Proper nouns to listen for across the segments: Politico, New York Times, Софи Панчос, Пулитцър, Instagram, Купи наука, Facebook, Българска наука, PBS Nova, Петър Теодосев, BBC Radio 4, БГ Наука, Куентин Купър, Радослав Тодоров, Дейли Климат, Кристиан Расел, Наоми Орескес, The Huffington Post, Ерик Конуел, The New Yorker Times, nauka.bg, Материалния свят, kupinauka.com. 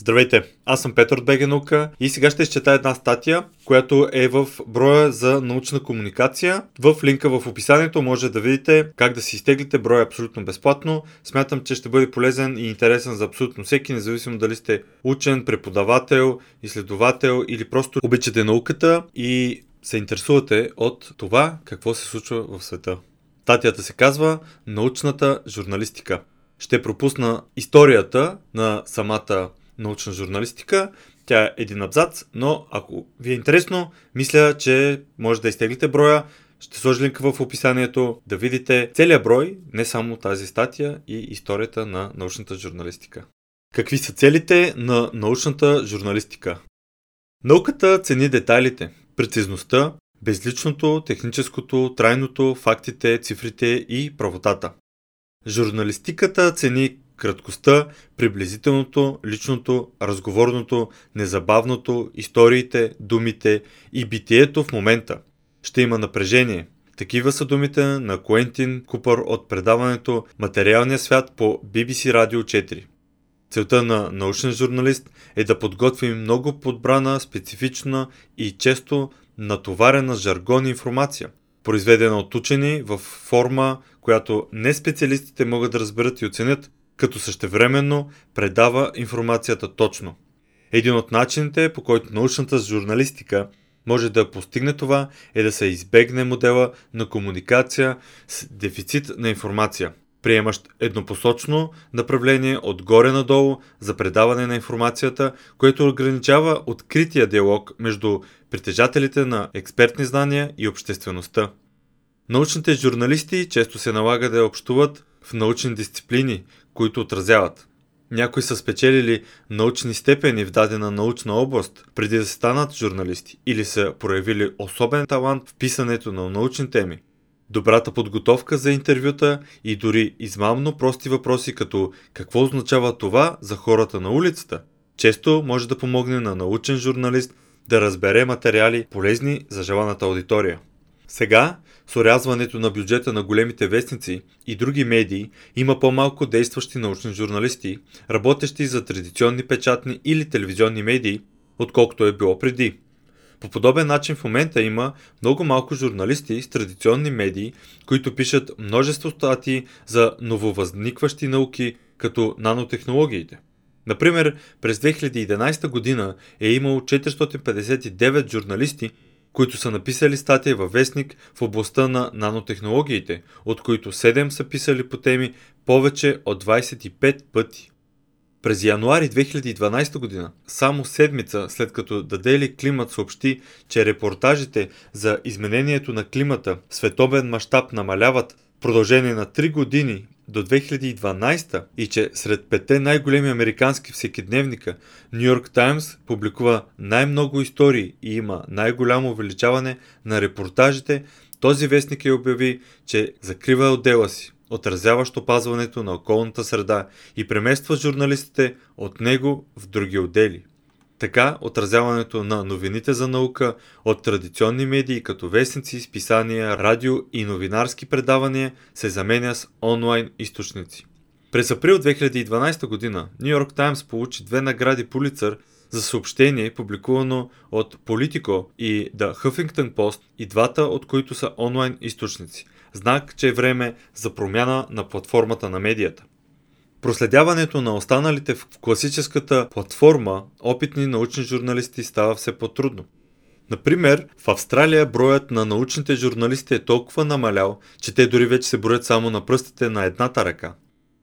Здравейте, аз съм Петър от БГ Наука и сега ще изчета една статия, която е в броя за научна комуникация. В линка в описанието може да видите как да си изтеглите броя абсолютно безплатно. Смятам, че ще бъде полезен и интересен за абсолютно всеки, независимо дали сте учен, преподавател, изследовател или просто обичате науката и се интересувате от това какво се случва в света. Статията се казва «Научната журналистика». Ще пропусна историята на самата научна журналистика. Тя е един абзац, но ако ви е интересно, мисля, че може да изтеглите броя. Ще сложа линка в описанието да видите целия брой, не само тази статия и историята на научната журналистика. Какви са целите на научната журналистика? Науката цени детайлите, прецизността, безличното, техническото, трайното, фактите, цифрите и правотата. Журналистиката цени краткостта, приблизителното, личното, разговорното, незабавното, историите, думите и битието в момента. Ще има напрежение. Такива са думите на Куентин Купър от предаването «Материалния свят» по BBC Radio 4. Целта на научен журналист е да подготви много подбрана, специфична и често натоварена с жаргон информация, произведена от учени в форма, която не специалистите могат да разберат и оценят, като същевременно предава информацията точно. Един от начините, по който научната журналистика може да постигне това, е да се избегне модела на комуникация с дефицит на информация, приемащ еднопосочно направление отгоре надолу за предаване на информацията, което ограничава открития диалог между притежателите на експертни знания и обществеността. Научните журналисти често се налага да общуват в научни дисциплини, които отразяват. Някои са спечелили научни степени в дадена научна област преди да станат журналисти или са проявили особен талант в писането на научни теми. Добрата подготовка за интервюта и дори измамно прости въпроси като «Какво означава това за хората на улицата?» често може да помогне на научен журналист да разбере материали, полезни за желаната аудитория. Сега, с орязването на бюджета на големите вестници и други медии, има по-малко действащи научни журналисти, работещи за традиционни печатни или телевизионни медии, отколкото е било преди. По подобен начин в момента има много малко журналисти с традиционни медии, които пишат множество статии за нововъзникващи науки, като нанотехнологиите. Например, през 2011 година е имало 459 журналисти, които са написали статии във вестник в областта на нанотехнологиите, от които 7 са писали по теми повече от 25 пъти. През януари 2012 година, само седмица след като Дейли Климат съобщи, че репортажите за изменението на климата в световен мащаб намаляват в продължение на 3 години до 2012 и че сред 5 най-големи американски всекидневника New York Times публикува най-много истории и има най-голямо увеличаване на репортажите, този вестник я обяви, че закрива отдела си, отразяващ опазването на околната среда и премества журналистите от него в други отдели. Така, отразяването на новините за наука от традиционни медии като вестници, списания, радио и новинарски предавания се заменя с онлайн източници. През април 2012 година New York Times получи 2 награди Пулитцър за съобщение, публикувано от Politico и The Huffington Post, и двата от които са онлайн източници. Знак, че е време за промяна на платформата на медията. Проследяването на останалите в класическата платформа опитни научни журналисти става все по-трудно. Например, в Австралия броят на научните журналисти е толкова намалял, че те дори вече се броят само на пръстите на едната ръка.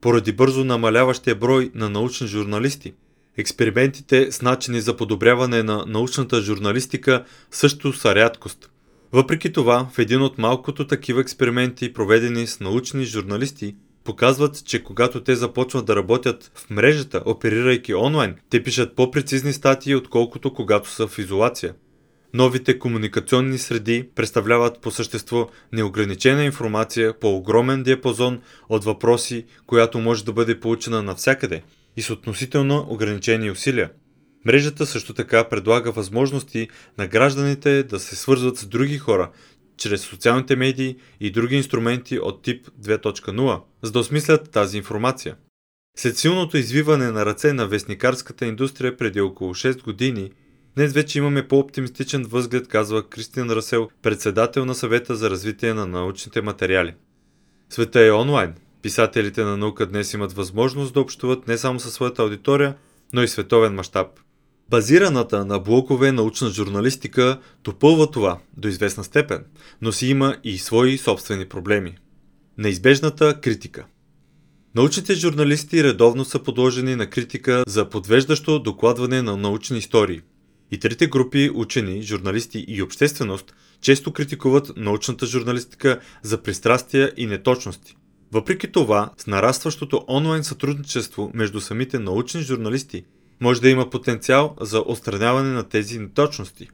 Поради бързо намаляващия брой на научни журналисти, експериментите с начини за подобряване на научната журналистика също са рядкост. Въпреки това, в един от малкото такива експерименти, проведени с научни журналисти, показват, че когато те започват да работят в мрежата, оперирайки онлайн, те пишат по-прецизни статии, отколкото когато са в изолация. Новите комуникационни среди представляват по същество неограничена информация по огромен диапазон от въпроси, която може да бъде получена навсякъде и с относително ограничени усилия. Мрежата също така предлага възможности на гражданите да се свързват с други хора чрез социалните медии и други инструменти от тип 2.0, за да осмислят тази информация. След силното извиване на ръце на вестникарската индустрия преди около 6 години, днес вече имаме по-оптимистичен възглед, казва Кристиан Расел, председател на съвета за развитие на научните материали. Света е онлайн. Писателите на наука днес имат възможност да общуват не само със своята аудитория, но и световен мащаб. Базираната на блокове научна журналистика допълва това до известна степен, но си има и свои собствени проблеми. Неизбежната критика. Научните журналисти редовно са подложени на критика за подвеждащо докладване на научни истории. И трите групи учени, журналисти и общественост често критикуват научната журналистика за пристрастия и неточности. Въпреки това, с нарастващото онлайн сътрудничество между самите научни журналисти може да има потенциал за отстраняване на тези неточности.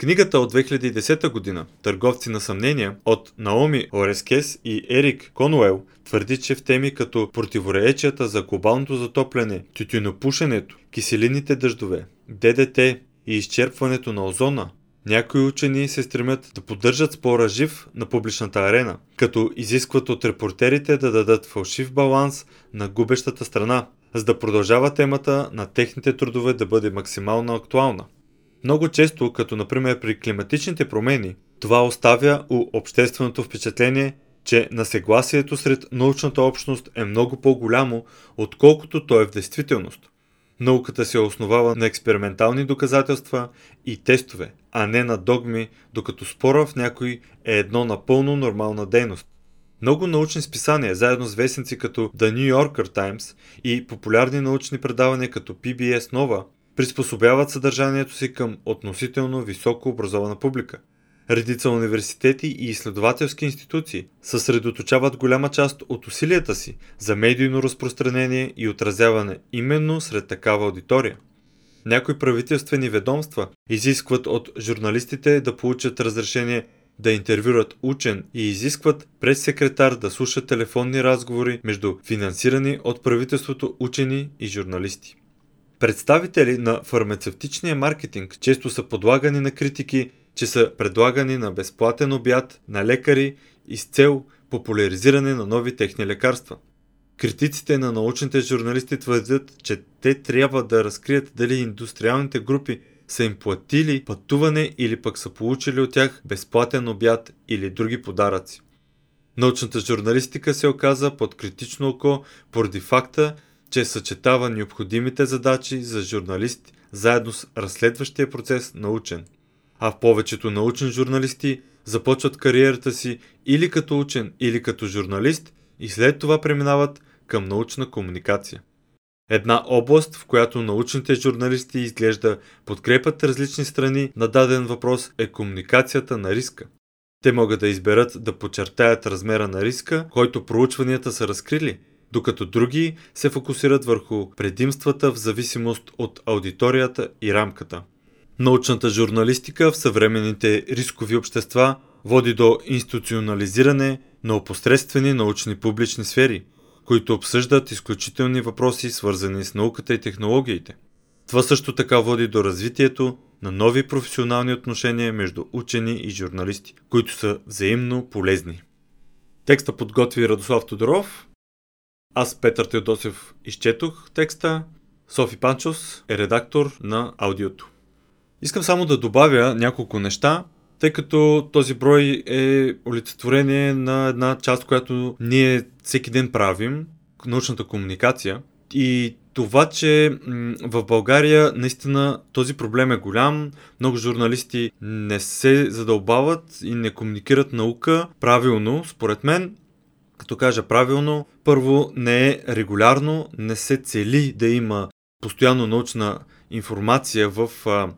Книгата от 2010 година «Търговци на съмнения» от Наоми Орескес и Ерик Конуел твърди, че в теми като противоречията за глобалното затопляне, тютюнопушенето, киселинните дъждове, ДДТ и изчерпването на озона, някои учени се стремят да поддържат спора жив на публичната арена, като изискват от репортерите да дадат фалшив баланс на губещата страна, за да продължава темата на техните трудове да бъде максимално актуална. Много често, като например при климатичните промени, това оставя у общественото впечатление, че несъгласието сред научната общност е много по-голямо, отколкото то е в действителност. Науката се основава на експериментални доказателства и тестове, а не на догми, докато спора в някой е едно напълно нормална дейност. Много научни списания, заедно с вестници като The New Yorker Times и популярни научни предавания като PBS Nova, приспособяват съдържанието си към относително високо образована публика. Редица университети и изследователски институции съсредоточават голяма част от усилията си за медийно разпространение и отразяване именно сред такава аудитория. Някои правителствени ведомства изискват от журналистите да получат разрешение да интервюрат учен и изискват прес-секретар да слуша телефонни разговори между финансирани от правителството учени и журналисти. Представители на фармацевтичния маркетинг често са подлагани на критики, че са предлагани на безплатен обяд на лекари и с цел популяризиране на нови техни лекарства. Критиците на научните журналисти твърдят, че те трябва да разкрият дали индустриалните групи са им платили пътуване или пък са получили от тях безплатен обяд или други подаръци. Научната журналистика се оказа под критично око поради факта, че съчетава необходимите задачи за журналист заедно с разследващия процес на учен. А в повечето научни журналисти започват кариерата си или като учен, или като журналист и след това преминават към научна комуникация. Една област, в която научните журналисти изглежда подкрепят различни страни на даден въпрос, е комуникацията на риска. Те могат да изберат да подчертаят размера на риска, който проучванията са разкрили, докато други се фокусират върху предимствата в зависимост от аудиторията и рамката. Научната журналистика в съвременните рискови общества води до институционализиране на опосредствени научни публични сфери, които обсъждат изключителни въпроси, свързани с науката и технологиите. Това също така води до развитието на нови професионални отношения между учени и журналисти, които са взаимно полезни. Текста подготви Радослав Тодоров. Аз, Петър Теодосев, изчетох текста. Софи Панчос е редактор на аудиото. Искам само да добавя няколко неща, тъй като този брой е олицетворение на една част, която ние всеки ден правим, научната комуникация. И това, че в България наистина този проблем е голям, много журналисти не се задълбават и не комуникират наука правилно, според мен. Като кажа правилно, първо не е регулярно, не се цели да има постоянно научна информация в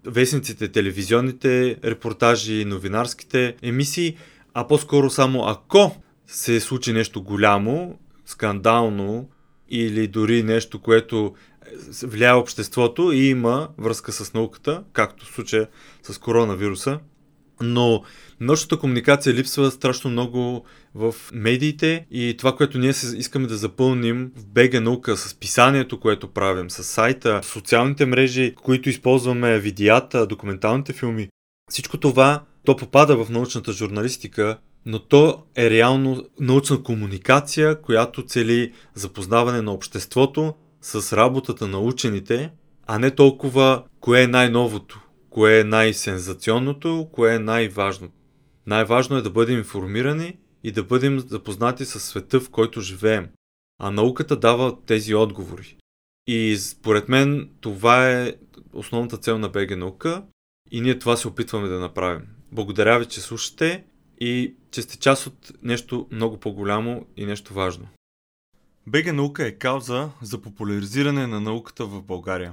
вестниците, телевизионните репортажи, новинарските емисии, а по-скоро само ако се случи нещо голямо, скандално или дори нещо, което влияе обществото и има връзка с науката, както в случая с коронавируса. Но научната комуникация липсва страшно много в медиите и това, което ние искаме да запълним в БГ наука с писанието, което правим, с сайта, социалните мрежи, които използваме, видеята, документалните филми, всичко това, то попада в научната журналистика но то е реално научна комуникация, която цели запознаване на обществото с работата на учените, а не толкова кое е най-новото, кое е най-сензационното, кое е най-важното. Най-важно е да бъдем информирани и да бъдем запознати със света, в който живеем. А науката дава тези отговори. И според мен това е основната цел на БГ наука и ние това се опитваме да направим. Благодаря ви, че слушате и че сте част от нещо много по-голямо и нещо важно. БГ наука е кауза за популяризиране на науката в България.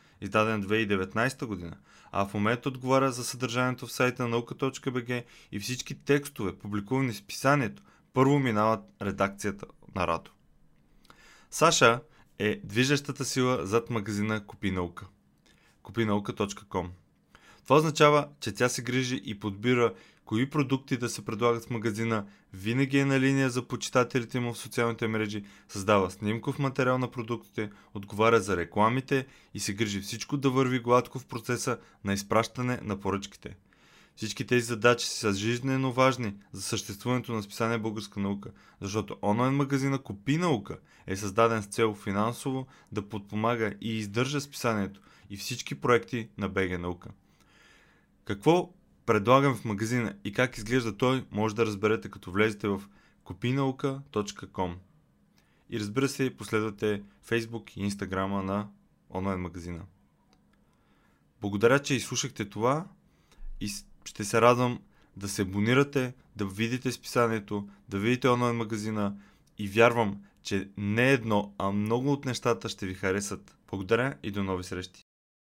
издаден 2019 година, а в момента отговаря за съдържанието в сайта на nauka.bg и всички текстове, публикувани в списанието, първо минават редакцията на Радо. Саша е движещата сила зад магазина Купи наука. kupinauka.com. Това означава, че тя се грижи и подбира кои продукти да се предлагат в магазина, винаги е на линия за почитателите му в социалните мрежи, създава снимков материал на продуктите, отговаря за рекламите и се грижи всичко да върви гладко в процеса на изпращане на поръчките. Всички тези задачи са жизнено важни за съществуването на списание Българска наука, защото онлайн магазина Купи наука е създаден с цел финансово да подпомага и издържа списанието и всички проекти на БГ наука. Какво предлагам в магазина и как изглежда той, може да разберете като влезете в kupinauka.com и разбира се, последвате Facebook и Instagram на онлайн магазина. Благодаря, че изслушахте това и ще се радвам да се абонирате, да видите списанието, да видите онлайн магазина и вярвам, че не едно, а много от нещата ще ви харесат. Благодаря и до нови срещи!